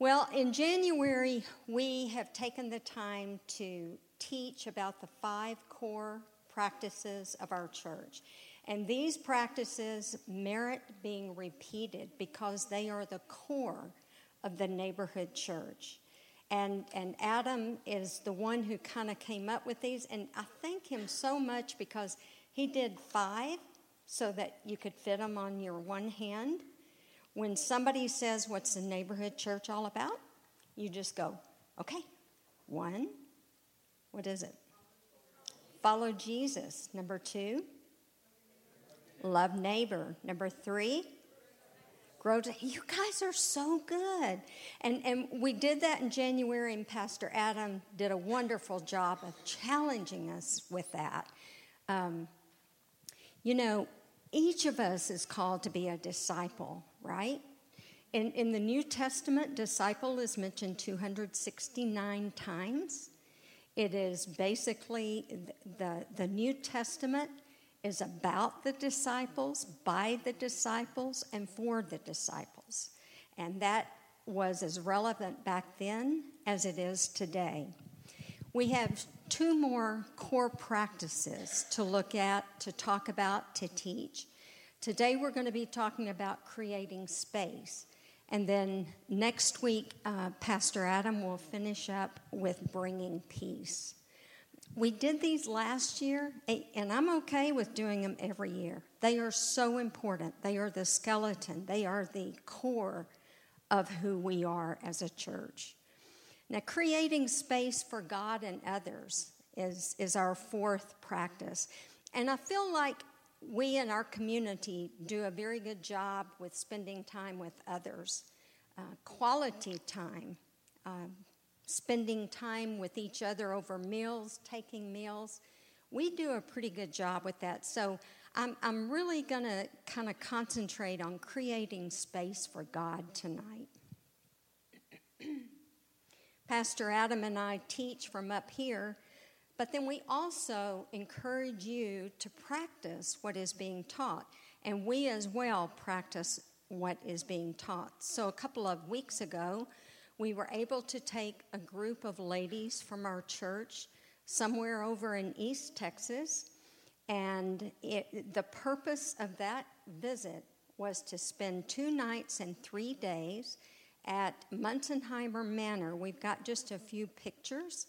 Well, in January, we have taken the time to teach about the 5 core practices of our church. And these practices merit being repeated because they are the core of the neighborhood church. And Adam is the one who kind of came up with these. And I thank him so much because he did 5 so that you could fit them on your one hand. When somebody says, "What's the neighborhood church all about?" you just go, okay, 1, what is it? Follow Jesus. Number 2, love neighbor. Number 3, grow to. You guys are so good. And we did that in January, and Pastor Adam did a wonderful job of challenging us with that. Each of us is called to be a disciple, right? In the New Testament, disciple is mentioned 269 times. It is basically the New Testament is about the disciples, by the disciples, and for the disciples. And that was as relevant back then as it is today. We have 2 more core practices to look at, to talk about, to teach. Today we're going to be talking about creating space. And then next week, Pastor Adam will finish up with bringing peace. We did these last year, and I'm okay with doing them every year. They are so important. They are the skeleton. They are the core of who we are as a church. Now, creating space for God and others is our 4th practice. And I feel like we in our community do a very good job with spending time with others, quality time, spending time with each other over meals, taking meals. We do a pretty good job with that. So I'm really going to kind of concentrate on creating space for God tonight. Pastor Adam and I teach from up here, but then we also encourage you to practice what is being taught, and we as well practice what is being taught. So a couple of weeks ago, we were able to take a group of ladies from our church somewhere over in East Texas, and the purpose of that visit was to spend 2 nights and 3 days at Munzenheimer Manor. We've got just a few pictures.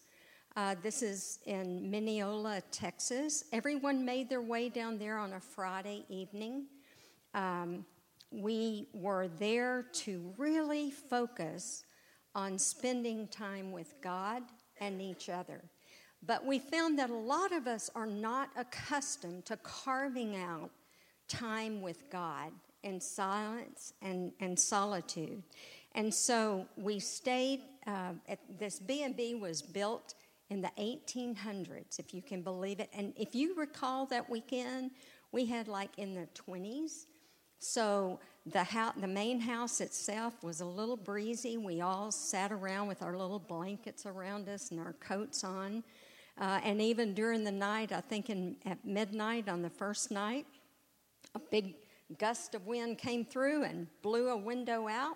This is in Mineola, Texas. Everyone made their way down there on a Friday evening. We were there to really focus on spending time with God and each other. But we found that a lot of us are not accustomed to carving out time with God in silence and solitude. And so we stayed at this B&B was built in the 1800s, if you can believe it. And if you recall that weekend, we had like in the 20s. So the main house itself was a little breezy. We all sat around with our little blankets around us and our coats on. And even during the night, I think at midnight on the first night, a big gust of wind came through and blew a window out.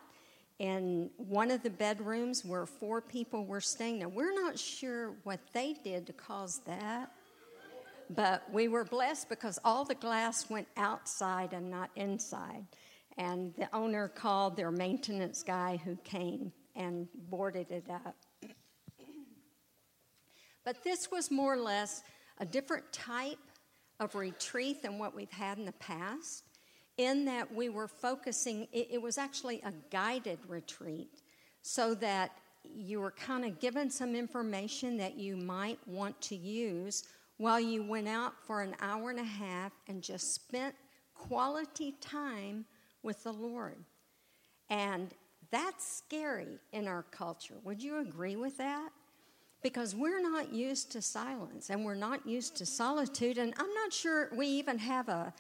In one of the bedrooms where 4 people were staying. Now, we're not sure what they did to cause that, but we were blessed because all the glass went outside and not inside. And the owner called their maintenance guy who came and boarded it up. But this was more or less a different type of retreat than what we've had in the past. In that we were focusing, it was actually a guided retreat so that you were kind of given some information that you might want to use while you went out for an hour and a half and just spent quality time with the Lord. And that's scary in our culture. Would you agree with that? Because we're not used to silence and we're not used to solitude. And I'm not sure we even have a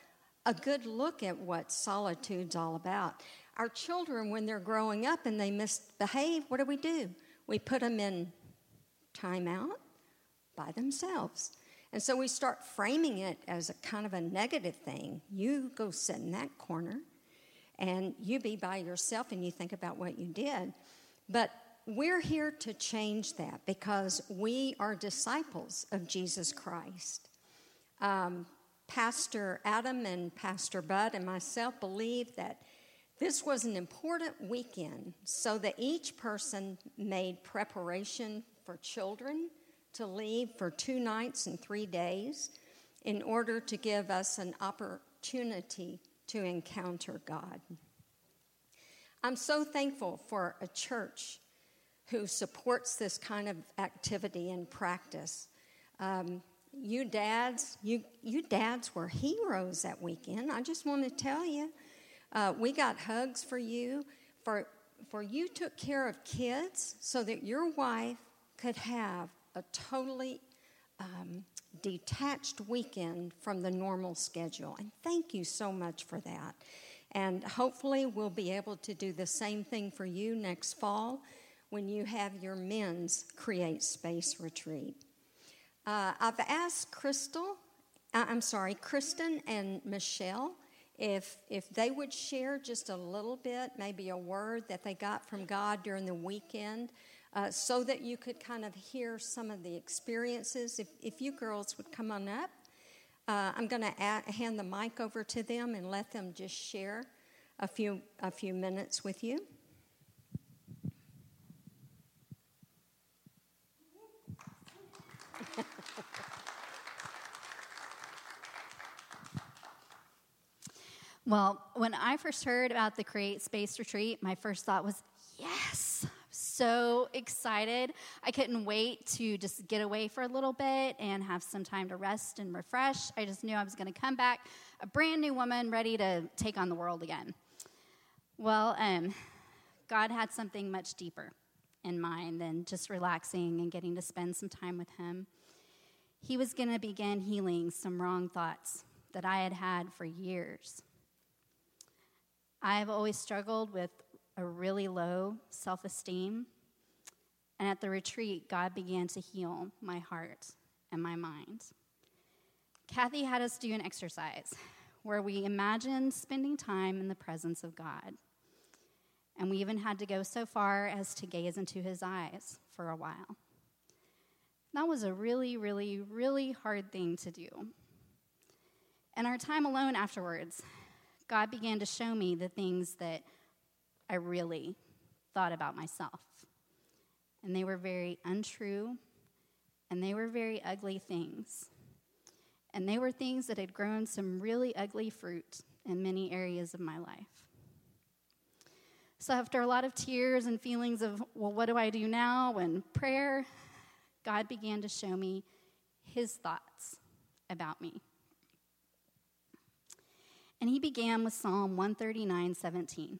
good look at what solitude's all about. Our children, when they're growing up and they misbehave, what do? We put them in timeout by themselves. And so we start framing it as a kind of a negative thing. You go sit in that corner and you be by yourself and you think about what you did. But we're here to change that because we are disciples of Jesus Christ. Pastor Adam and Pastor Bud and myself believe that this was an important weekend so that each person made preparation for children to leave for 2 nights and 3 days in order to give us an opportunity to encounter God. I'm so thankful for a church who supports this kind of activity and practice. You dads were heroes that weekend. I just want to tell you, we got hugs for you, for you took care of kids so that your wife could have a totally detached weekend from the normal schedule. And thank you so much for that. And hopefully we'll be able to do the same thing for you next fall when you have your men's Create Space retreat. I've asked Kristen and Michelle if they would share just a little bit, maybe a word that they got from God during the weekend, so that you could kind of hear some of the experiences. If you girls would come on up, I'm going to hand the mic over to them and let them just share a few minutes with you. Well, when I first heard about the Create Space retreat, my first thought was, yes, I'm so excited. I couldn't wait to just get away for a little bit and have some time to rest and refresh. I just knew I was going to come back a brand new woman ready to take on the world again. Well, God had something much deeper in mind than just relaxing and getting to spend some time with him. He was going to begin healing some wrong thoughts that I had had for years. I've always struggled with a really low self-esteem, and at the retreat, God began to heal my heart and my mind. Kathy had us do an exercise where we imagined spending time in the presence of God, and we even had to go so far as to gaze into his eyes for a while. That was a really, really, really hard thing to do. And our time alone afterwards, God began to show me the things that I really thought about myself. And they were very untrue, and they were very ugly things. And they were things that had grown some really ugly fruit in many areas of my life. So after a lot of tears and feelings of, well, what do I do now, and prayer, God began to show me his thoughts about me. And he began with Psalm 139:17,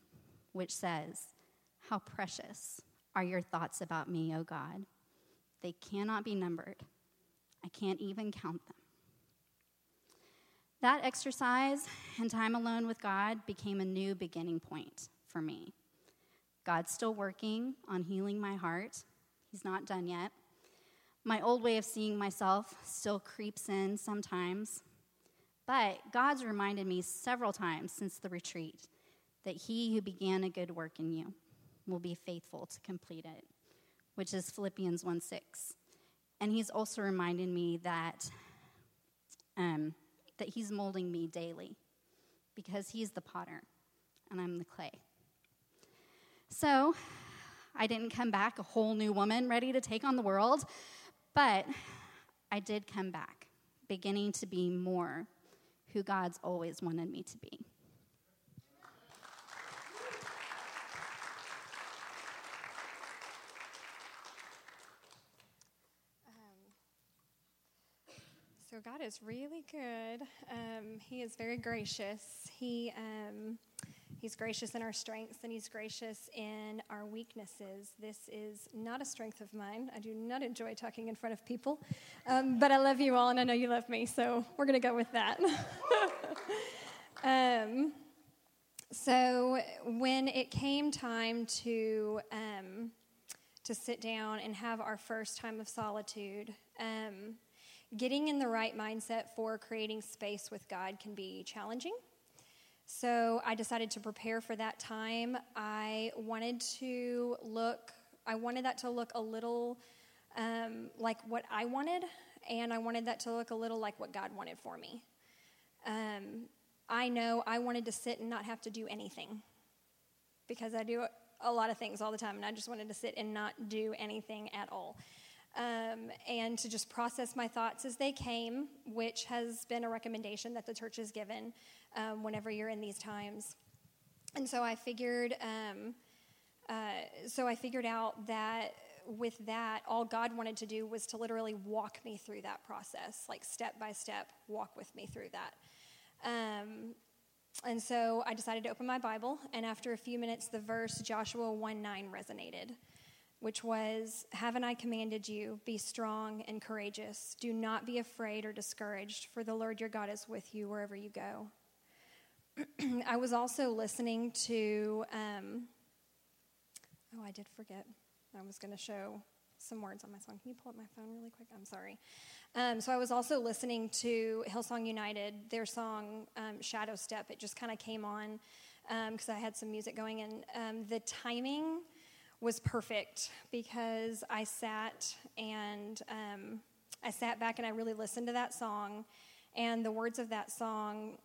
which says, "How precious are your thoughts about me, O God. They cannot be numbered. I can't even count them." That exercise and time alone with God became a new beginning point for me. God's still working on healing my heart. He's not done yet. My old way of seeing myself still creeps in sometimes. But God's reminded me several times since the retreat that he who began a good work in you will be faithful to complete it, which is Philippians 1:6. And he's also reminded me that he's molding me daily because he's the potter and I'm the clay. So I didn't come back a whole new woman ready to take on the world, but I did come back beginning to be more who God's always wanted me to be. So God is really good. He is very gracious. He's gracious in our strengths, and he's gracious in our weaknesses. This is not a strength of mine. I do not enjoy talking in front of people, but I love you all, and I know you love me, so we're going to go with that. So when it came time to sit down and have our first time of solitude, getting in the right mindset for creating space with God can be challenging. So I decided to prepare for that time. I wanted that to look a little like what I wanted, and I wanted that to look a little like what God wanted for me. I know I wanted to sit and not have to do anything, because I do a lot of things all the time, and I just wanted to sit and not do anything at all. And to just process my thoughts as they came, which has been a recommendation that the church has given whenever you're in these times. And so I figured out that with that, all God wanted to do was to literally walk me through that process, like step by step, walk with me through that. And so I decided to open my Bible, and after a few minutes, the verse Joshua 1:9 resonated, which was, "Haven't I commanded you, be strong and courageous. Do not be afraid or discouraged, for the Lord your God is with you wherever you go." I was also listening to, I did forget. I was going to show some words on my song. Can you pull up my phone really quick? I'm sorry. So I was also listening to Hillsong United, their song, Shadow Step. It just kind of came on because I had some music going, and the timing was perfect because I sat back and I really listened to that song, and the words of that song,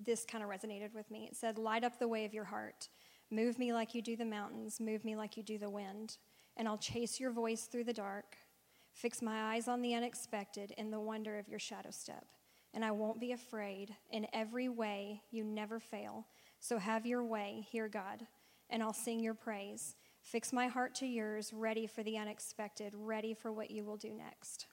this kind of resonated with me. It said, "Light up the way of your heart. Move me like you do the mountains. Move me like you do the wind. And I'll chase your voice through the dark. Fix my eyes on the unexpected and the wonder of your shadow step. And I won't be afraid. In every way, you never fail. So have your way, hear God. And I'll sing your praise. Fix my heart to yours, ready for the unexpected, ready for what you will do next."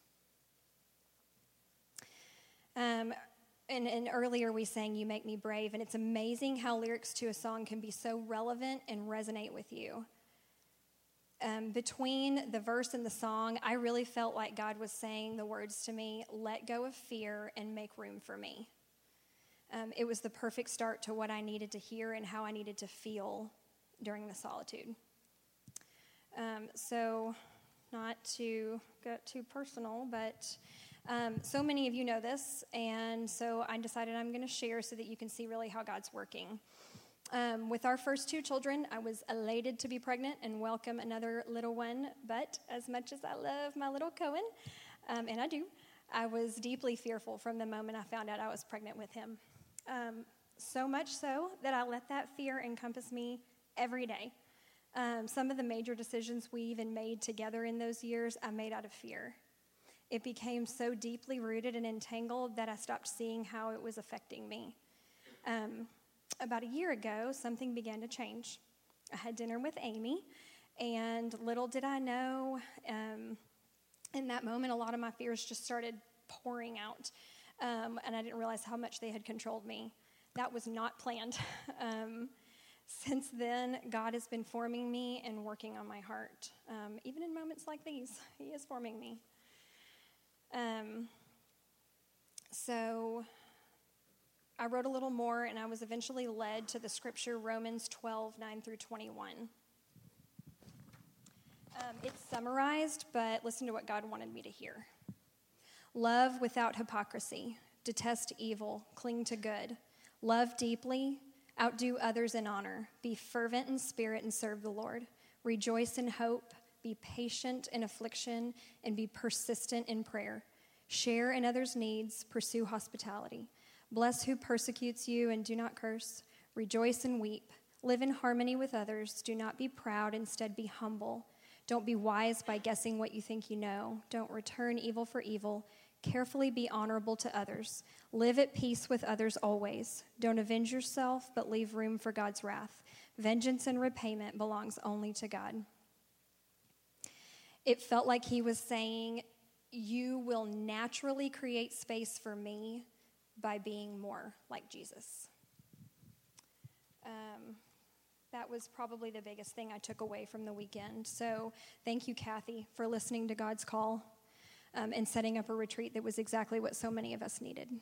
And earlier we sang, "You Make Me Brave," and it's amazing how lyrics to a song can be so relevant and resonate with you. Between the verse and the song, I really felt like God was saying the words to me, "Let go of fear and make room for me." It was the perfect start to what I needed to hear and how I needed to feel during the solitude. So not to get too personal, but... so many of you know this, and so I decided I'm going to share so that you can see really how God's working. With our first two children, I was elated to be pregnant and welcome another little one, but as much as I love my little Cohen, and I do, I was deeply fearful from the moment I found out I was pregnant with him. So much so that I let that fear encompass me every day. Some of the major decisions we even made together in those years, I made out of fear. It became so deeply rooted and entangled that I stopped seeing how it was affecting me. About a year ago, something began to change. I had dinner with Amy, and little did I know, in that moment, a lot of my fears just started pouring out, and I didn't realize how much they had controlled me. That was not planned. Since then, God has been forming me and working on my heart. Even in moments like these, He is forming me. So I wrote a little more, and I was eventually led to the scripture Romans 12:9-21. It's summarized, but listen to what God wanted me to hear. "Love without hypocrisy. Detest evil. Cling to good. Love deeply. Outdo others in honor. Be fervent in spirit and serve the Lord. Rejoice in hope. Be patient in affliction, and be persistent in prayer. Share in others' needs, pursue hospitality. Bless who persecutes you, and do not curse. Rejoice and weep. Live in harmony with others. Do not be proud, instead be humble. Don't be wise by guessing what you think you know. Don't return evil for evil. Carefully be honorable to others. Live at peace with others always. Don't avenge yourself, but leave room for God's wrath. Vengeance and repayment belongs only to God." It felt like He was saying, "You will naturally create space for me by being more like Jesus." That was probably the biggest thing I took away from the weekend. So thank you, Kathy, for listening to God's call and setting up a retreat that was exactly what so many of us needed.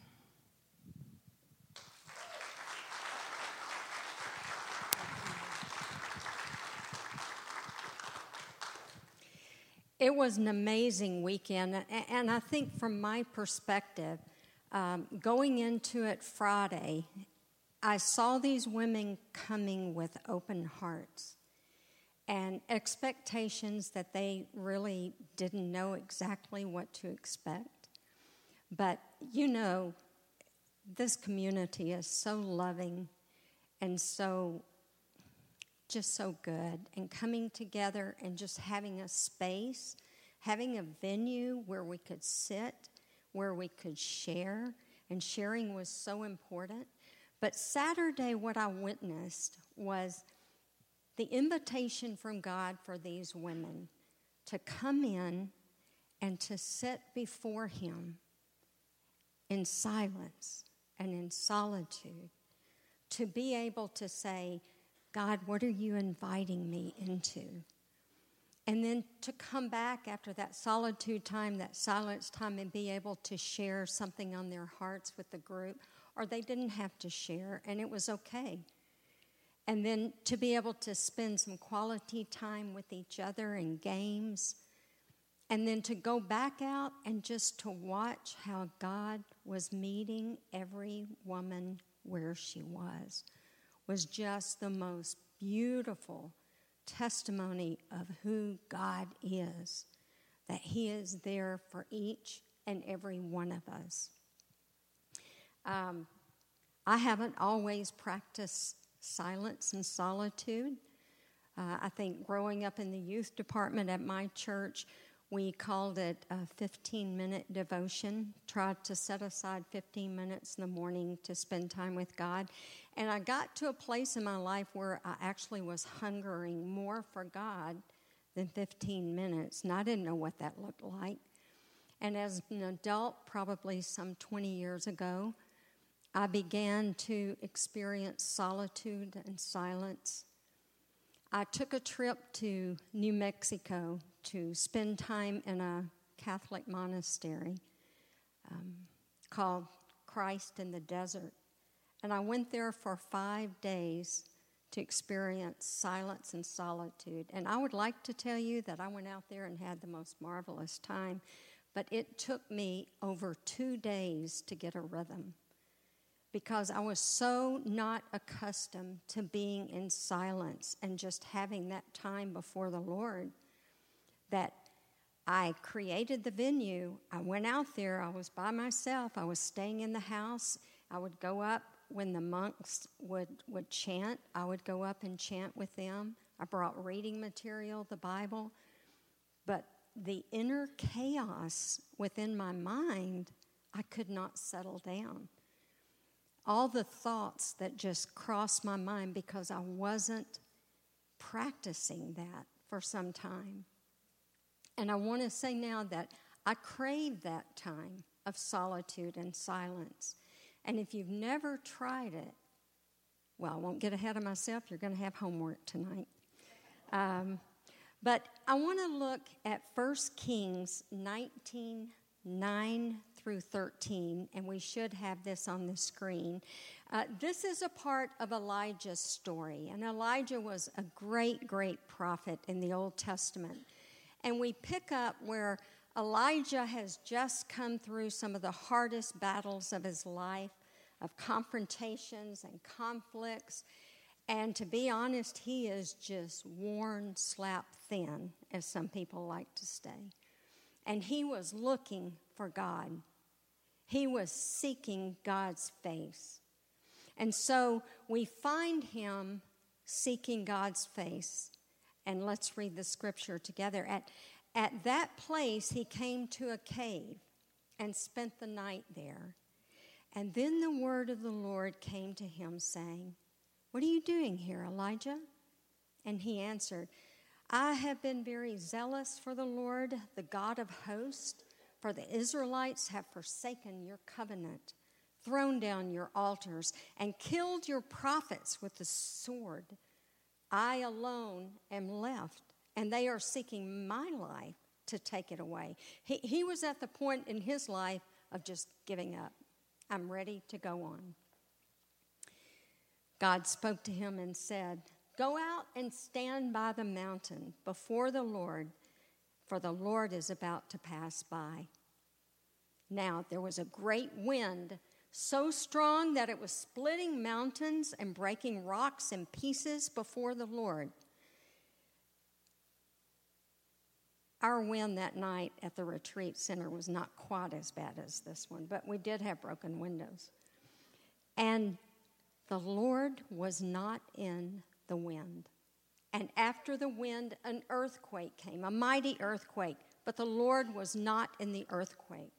It was an amazing weekend, and I think from my perspective, going into it Friday, I saw these women coming with open hearts and expectations that they really didn't know exactly what to expect. But, you know, this community is so loving and so just so good, and coming together and just having a space, having a venue where we could sit, where we could share, and sharing was so important. But Saturday, what I witnessed was the invitation from God for these women to come in and to sit before Him in silence and in solitude, to be able to say, God, what are you inviting me into? And then to come back after that solitude time, that silence time, and be able to share something on their hearts with the group, or they didn't have to share, and it was okay. And then to be able to spend some quality time with each other in games, and then to go back out and just to watch how God was meeting every woman where she was just the most beautiful testimony of who God is, that He is there for each and every one of us. I haven't always practiced silence and solitude. I think growing up in the youth department at my church, we called it a 15-minute devotion, tried to set aside 15 minutes in the morning to spend time with God. And I got to a place in my life where I actually was hungering more for God than 15 minutes, and I didn't know what that looked like. And as an adult, probably some 20 years ago, I began to experience solitude and silence. I took a trip to New Mexico to spend time in a Catholic monastery called Christ in the Desert. And I went there for 5 days to experience silence and solitude. And I would like to tell you that I went out there and had the most marvelous time, but it took me over 2 days to get a rhythm because I was so not accustomed to being in silence and just having that time before the Lord that I created the venue. I went out there. I was by myself. I was staying in the house. I would go up when the monks would chant. I would go up and chant with them. I brought reading material, the Bible. But the inner chaos within my mind, I could not settle down. All the thoughts that just crossed my mind because I wasn't practicing that for some time. And I want to say now that I crave that time of solitude and silence. And if you've never tried it, well, I won't get ahead of myself. You're going to have homework tonight. But I want to look at 1 Kings 19, 9 through 13, and we should have this on the screen. This is a part of Elijah's story, and Elijah was a great, great prophet in the Old Testament. And we pick up where Elijah has just come through some of the hardest battles of his life, of confrontations and conflicts. And to be honest, he is just worn slap thin, as some people like to say. And he was looking for God. He was seeking God's face. And so we find him seeking God's face. And let's read the scripture together. At that place, he came to a cave and spent the night there. And then the word of the Lord came to him, saying, "What are you doing here, Elijah?" And he answered, "I have been very zealous for the Lord, the God of hosts, for the Israelites have forsaken your covenant, thrown down your altars, and killed your prophets with the sword. I alone am left, and they are seeking my life to take it away." He was at the point in his life of just giving up. I'm ready to go on. God spoke to him and said, "Go out and stand by the mountain before the Lord, for the Lord is about to pass by." Now there was a great wind, so strong that it was splitting mountains and breaking rocks in pieces before the Lord. Our wind that night at the retreat center was not quite as bad as this one, but we did have broken windows. And the Lord was not in the wind. And after the wind, an earthquake came, a mighty earthquake, but the Lord was not in the earthquake.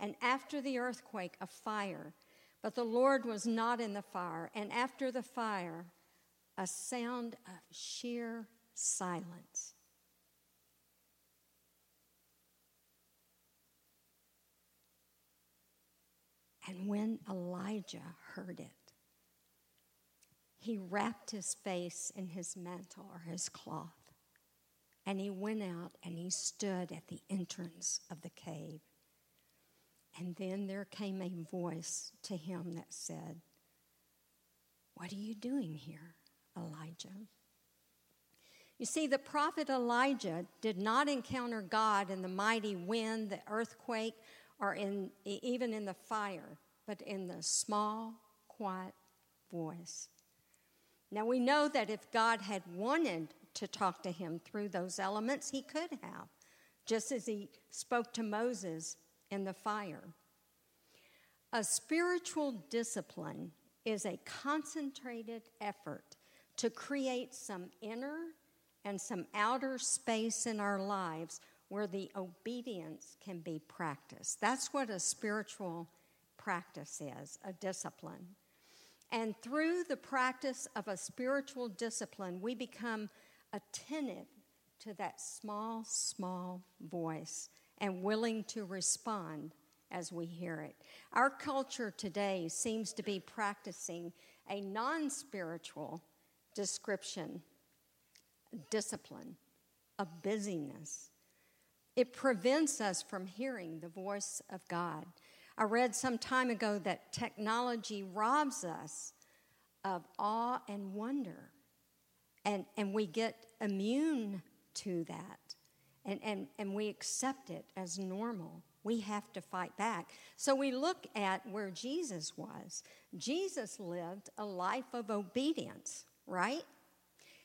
And after the earthquake, a fire, but the Lord was not in the fire. And after the fire, a sound of sheer silence. And when Elijah heard it, he wrapped his face in his mantle or his cloth, and he went out and he stood at the entrance of the cave. And then there came a voice to him that said, "What are you doing here, Elijah?" You see, the prophet Elijah did not encounter God in the mighty wind, the earthquake, or even in the fire, but in the small, quiet voice. Now, we know that if God had wanted to talk to him through those elements, he could have, just as he spoke to Moses in the fire. A spiritual discipline is a concentrated effort to create some inner and some outer space in our lives where the obedience can be practiced. That's what a spiritual practice is, a discipline. And through the practice of a spiritual discipline, we become attentive to that small, small voice and willing to respond as we hear it. Our culture today seems to be practicing a non-spiritual discipline of busyness. It prevents us from hearing the voice of God. I read some time ago that technology robs us of awe and wonder, and we get immune to that, and we accept it as normal. We have to fight back. So we look at where Jesus was. Jesus lived a life of obedience, right?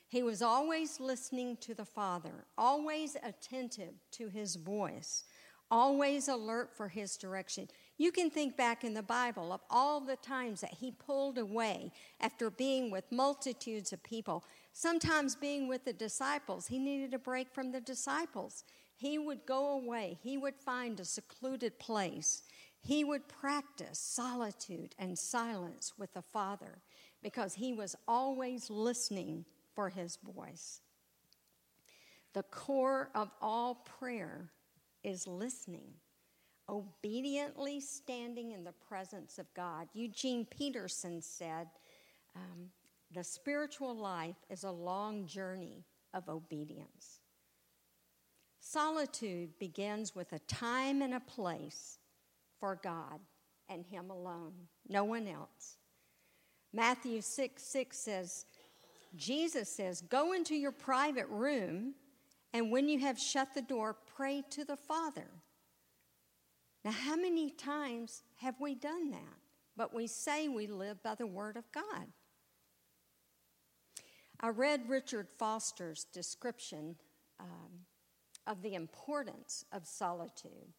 He was always listening to the Father, always attentive to his voice, always alert for his direction. You can think back in the Bible of all the times that he pulled away after being with multitudes of people. Sometimes being with the disciples, he needed a break from the disciples. He would go away. He would find a secluded place. He would practice solitude and silence with the Father because he was always listening for his voice. The core of all prayer is listening, obediently standing in the presence of God. Eugene Peterson said, the spiritual life is a long journey of obedience. Solitude begins with a time and a place for God and him alone, no one else. Matthew 6:6 says, Jesus says, "Go into your private room, and when you have shut the door, pray to the Father." Now, how many times have we done that? But we say we live by the Word of God. I read Richard Foster's description of the importance of solitude.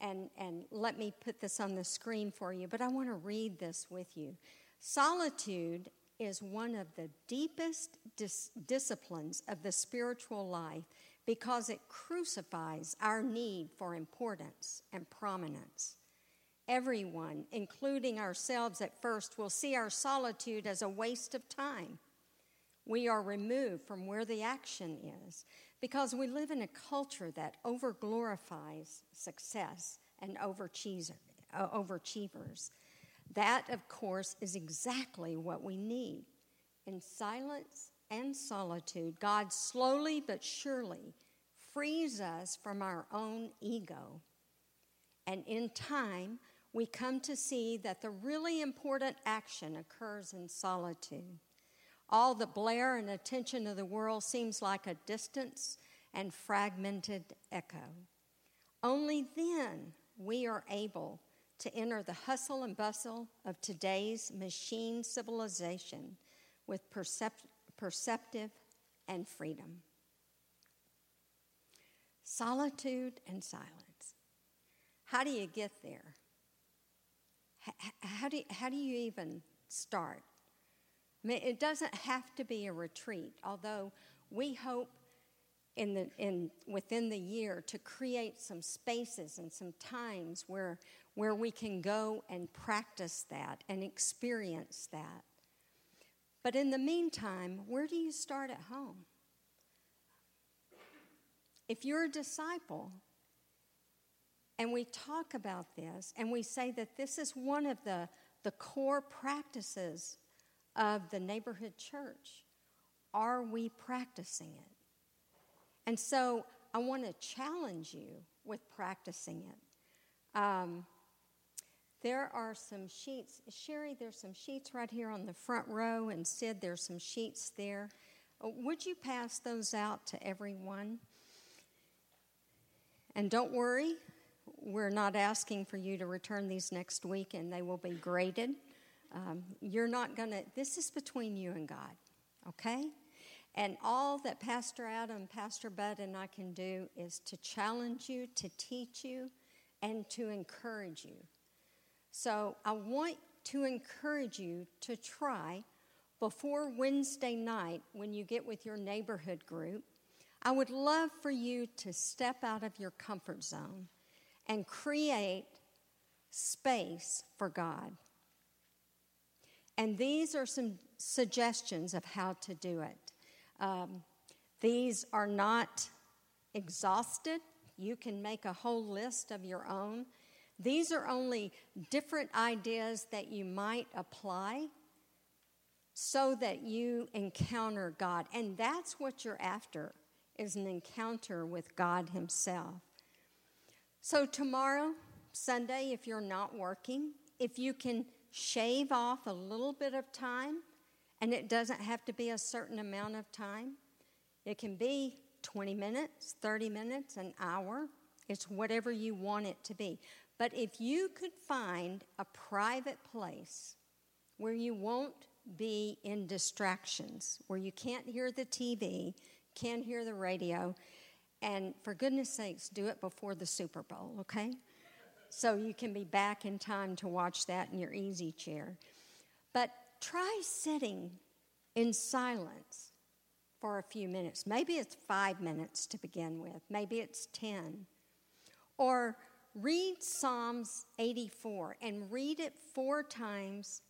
And let me put this on the screen for you, but I want to read this with you. Solitude is one of the deepest disciplines of the spiritual life because it crucifies our need for importance and prominence. Everyone, including ourselves at first, will see our solitude as a waste of time. We are removed from where the action is because we live in a culture that over-glorifies success and overachievers. That, of course, is exactly what we need. In silence and solitude, God slowly but surely frees us from our own ego. And in time, we come to see that the really important action occurs in solitude. All the blare and attention of the world seems like a distant and fragmented echo. Only then we are able to enter the hustle and bustle of today's machine civilization with perceptive and freedom. Solitude and silence. How do you get there? How do you even start? I mean, it doesn't have to be a retreat, although we hope within the year to create some spaces and some times where we can go and practice that and experience that. But in the meantime, where do you start at home? If you're a disciple, and we talk about this, and we say that this is one of the core practices of the neighborhood church, are we practicing it? And so I want to challenge you with practicing it. There are some sheets. Sherry, there's some sheets right here on the front row, and Sid, there's some sheets there. Would you pass those out to everyone? And don't worry, we're not asking for you to return these next week, and they will be graded. This is between you and God, okay? And all that Pastor Adam, Pastor Bud, and I can do is to challenge you, to teach you, and to encourage you. So I want to encourage you to try before Wednesday night when you get with your neighborhood group. I would love for you to step out of your comfort zone and create space for God. And these are some suggestions of how to do it. These are not exhausted. You can make a whole list of your own. These are only different ideas that you might apply so that you encounter God. And that's what you're after, is an encounter with God himself. So tomorrow, Sunday, if you're not working, if you can shave off a little bit of time, and it doesn't have to be a certain amount of time. It can be 20 minutes, 30 minutes, an hour. It's whatever you want it to be. But if you could find a private place where you won't be in distractions, where you can't hear the TV, can't hear the radio, and for goodness sakes, do it before the Super Bowl, okay? So you can be back in time to watch that in your easy chair. But try sitting in silence for a few minutes. Maybe it's 5 minutes to begin with. Maybe it's 10. Or read Psalms 84 and read it 4 times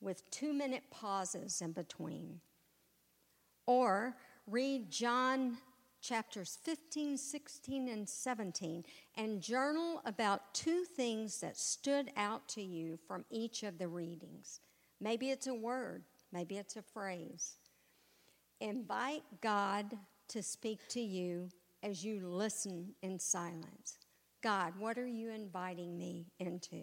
with 2-minute pauses in between. Or read John chapters 15, 16, and 17, and journal about 2 things that stood out to you from each of the readings. Maybe it's a word, maybe it's a phrase. Invite God to speak to you as you listen in silence. God, what are you inviting me into?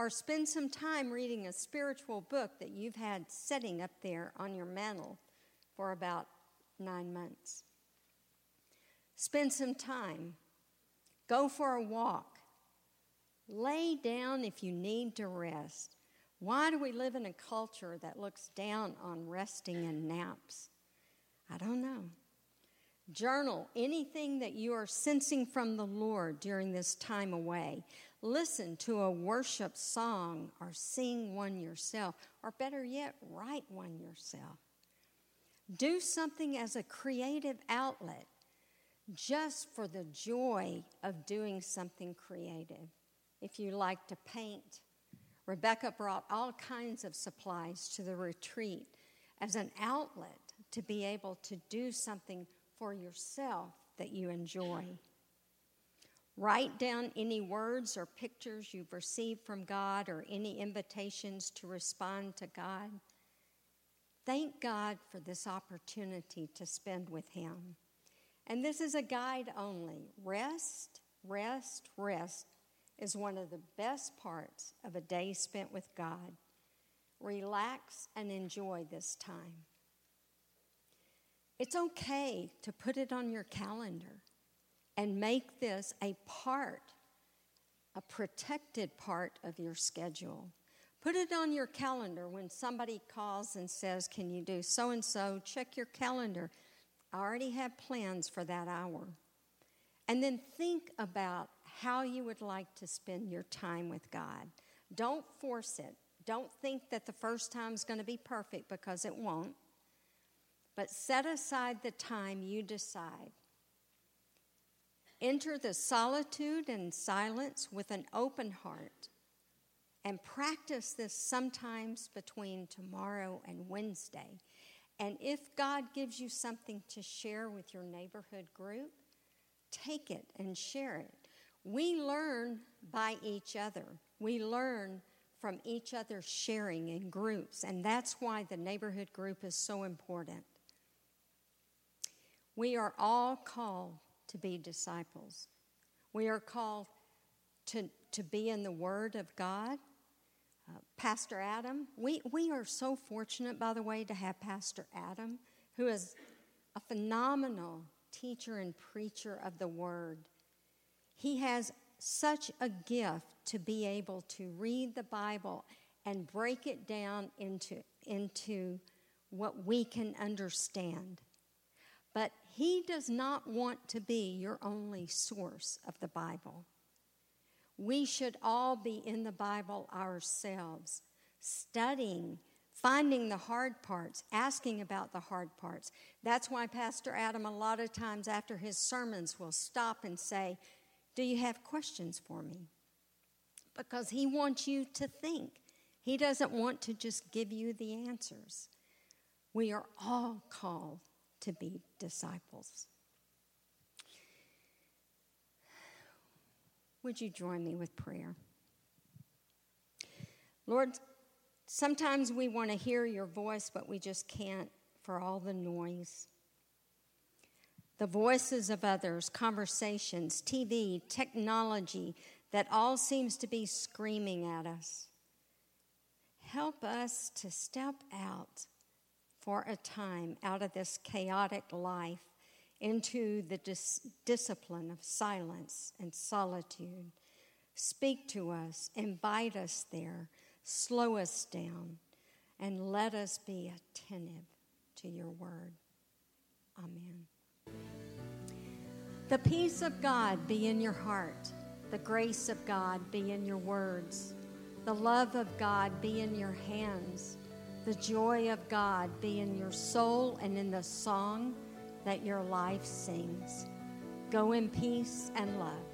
Or spend some time reading a spiritual book that you've had sitting up there on your mantle for about 9 months. Spend some time. Go for a walk. Lay down if you need to rest. Why do we live in a culture that looks down on resting and naps? I don't know. Journal anything that you are sensing from the Lord during this time away. Listen to a worship song or sing one yourself, or better yet, write one yourself. Do something as a creative outlet just for the joy of doing something creative. If you like to paint, Rebecca brought all kinds of supplies to the retreat as an outlet to be able to do something for yourself that you enjoy. Write down any words or pictures you've received from God or any invitations to respond to God. Thank God for this opportunity to spend with him. And this is a guide only. Rest, rest, rest is one of the best parts of a day spent with God. Relax and enjoy this time. It's okay to put it on your calendar and make this a part a protected part of your schedule. Put it on your calendar when somebody calls and says, can you do so-and-so? Check your calendar. I already have plans for that hour. And then think about how you would like to spend your time with God. Don't force it. Don't think that the first time is going to be perfect, because it won't. But set aside the time you decide. Enter the solitude and silence with an open heart, and practice this sometimes between tomorrow and Wednesday. And if God gives you something to share with your neighborhood group, take it and share it. We learn by each other. We learn from each other sharing in groups, and that's why the neighborhood group is so important. We are all called to be disciples. We are called to be in the Word of God. Pastor Adam, we are so fortunate, by the way, to have Pastor Adam, who is a phenomenal teacher and preacher of the Word. He has such a gift to be able to read the Bible and break it down into what we can understand. But he does not want to be your only source of the Bible. We should all be in the Bible ourselves, studying, finding the hard parts, asking about the hard parts. That's why Pastor Adam, a lot of times after his sermons, will stop and say, do you have questions for me? Because he wants you to think. He doesn't want to just give you the answers. We are all called to be disciples. Would you join me with prayer? Lord, sometimes we want to hear your voice, but we just can't for all the noise. The voices of others, conversations, TV, technology, that all seems to be screaming at us. Help us to step out for a time out of this chaotic life into the discipline of silence and solitude. Speak to us, invite us there, slow us down, and let us be attentive to your word. Amen. The peace of God be in your heart. The grace of God be in your words. The love of God be in your hands. The joy of God be in your soul and in the song that your life sings. Go in peace and love.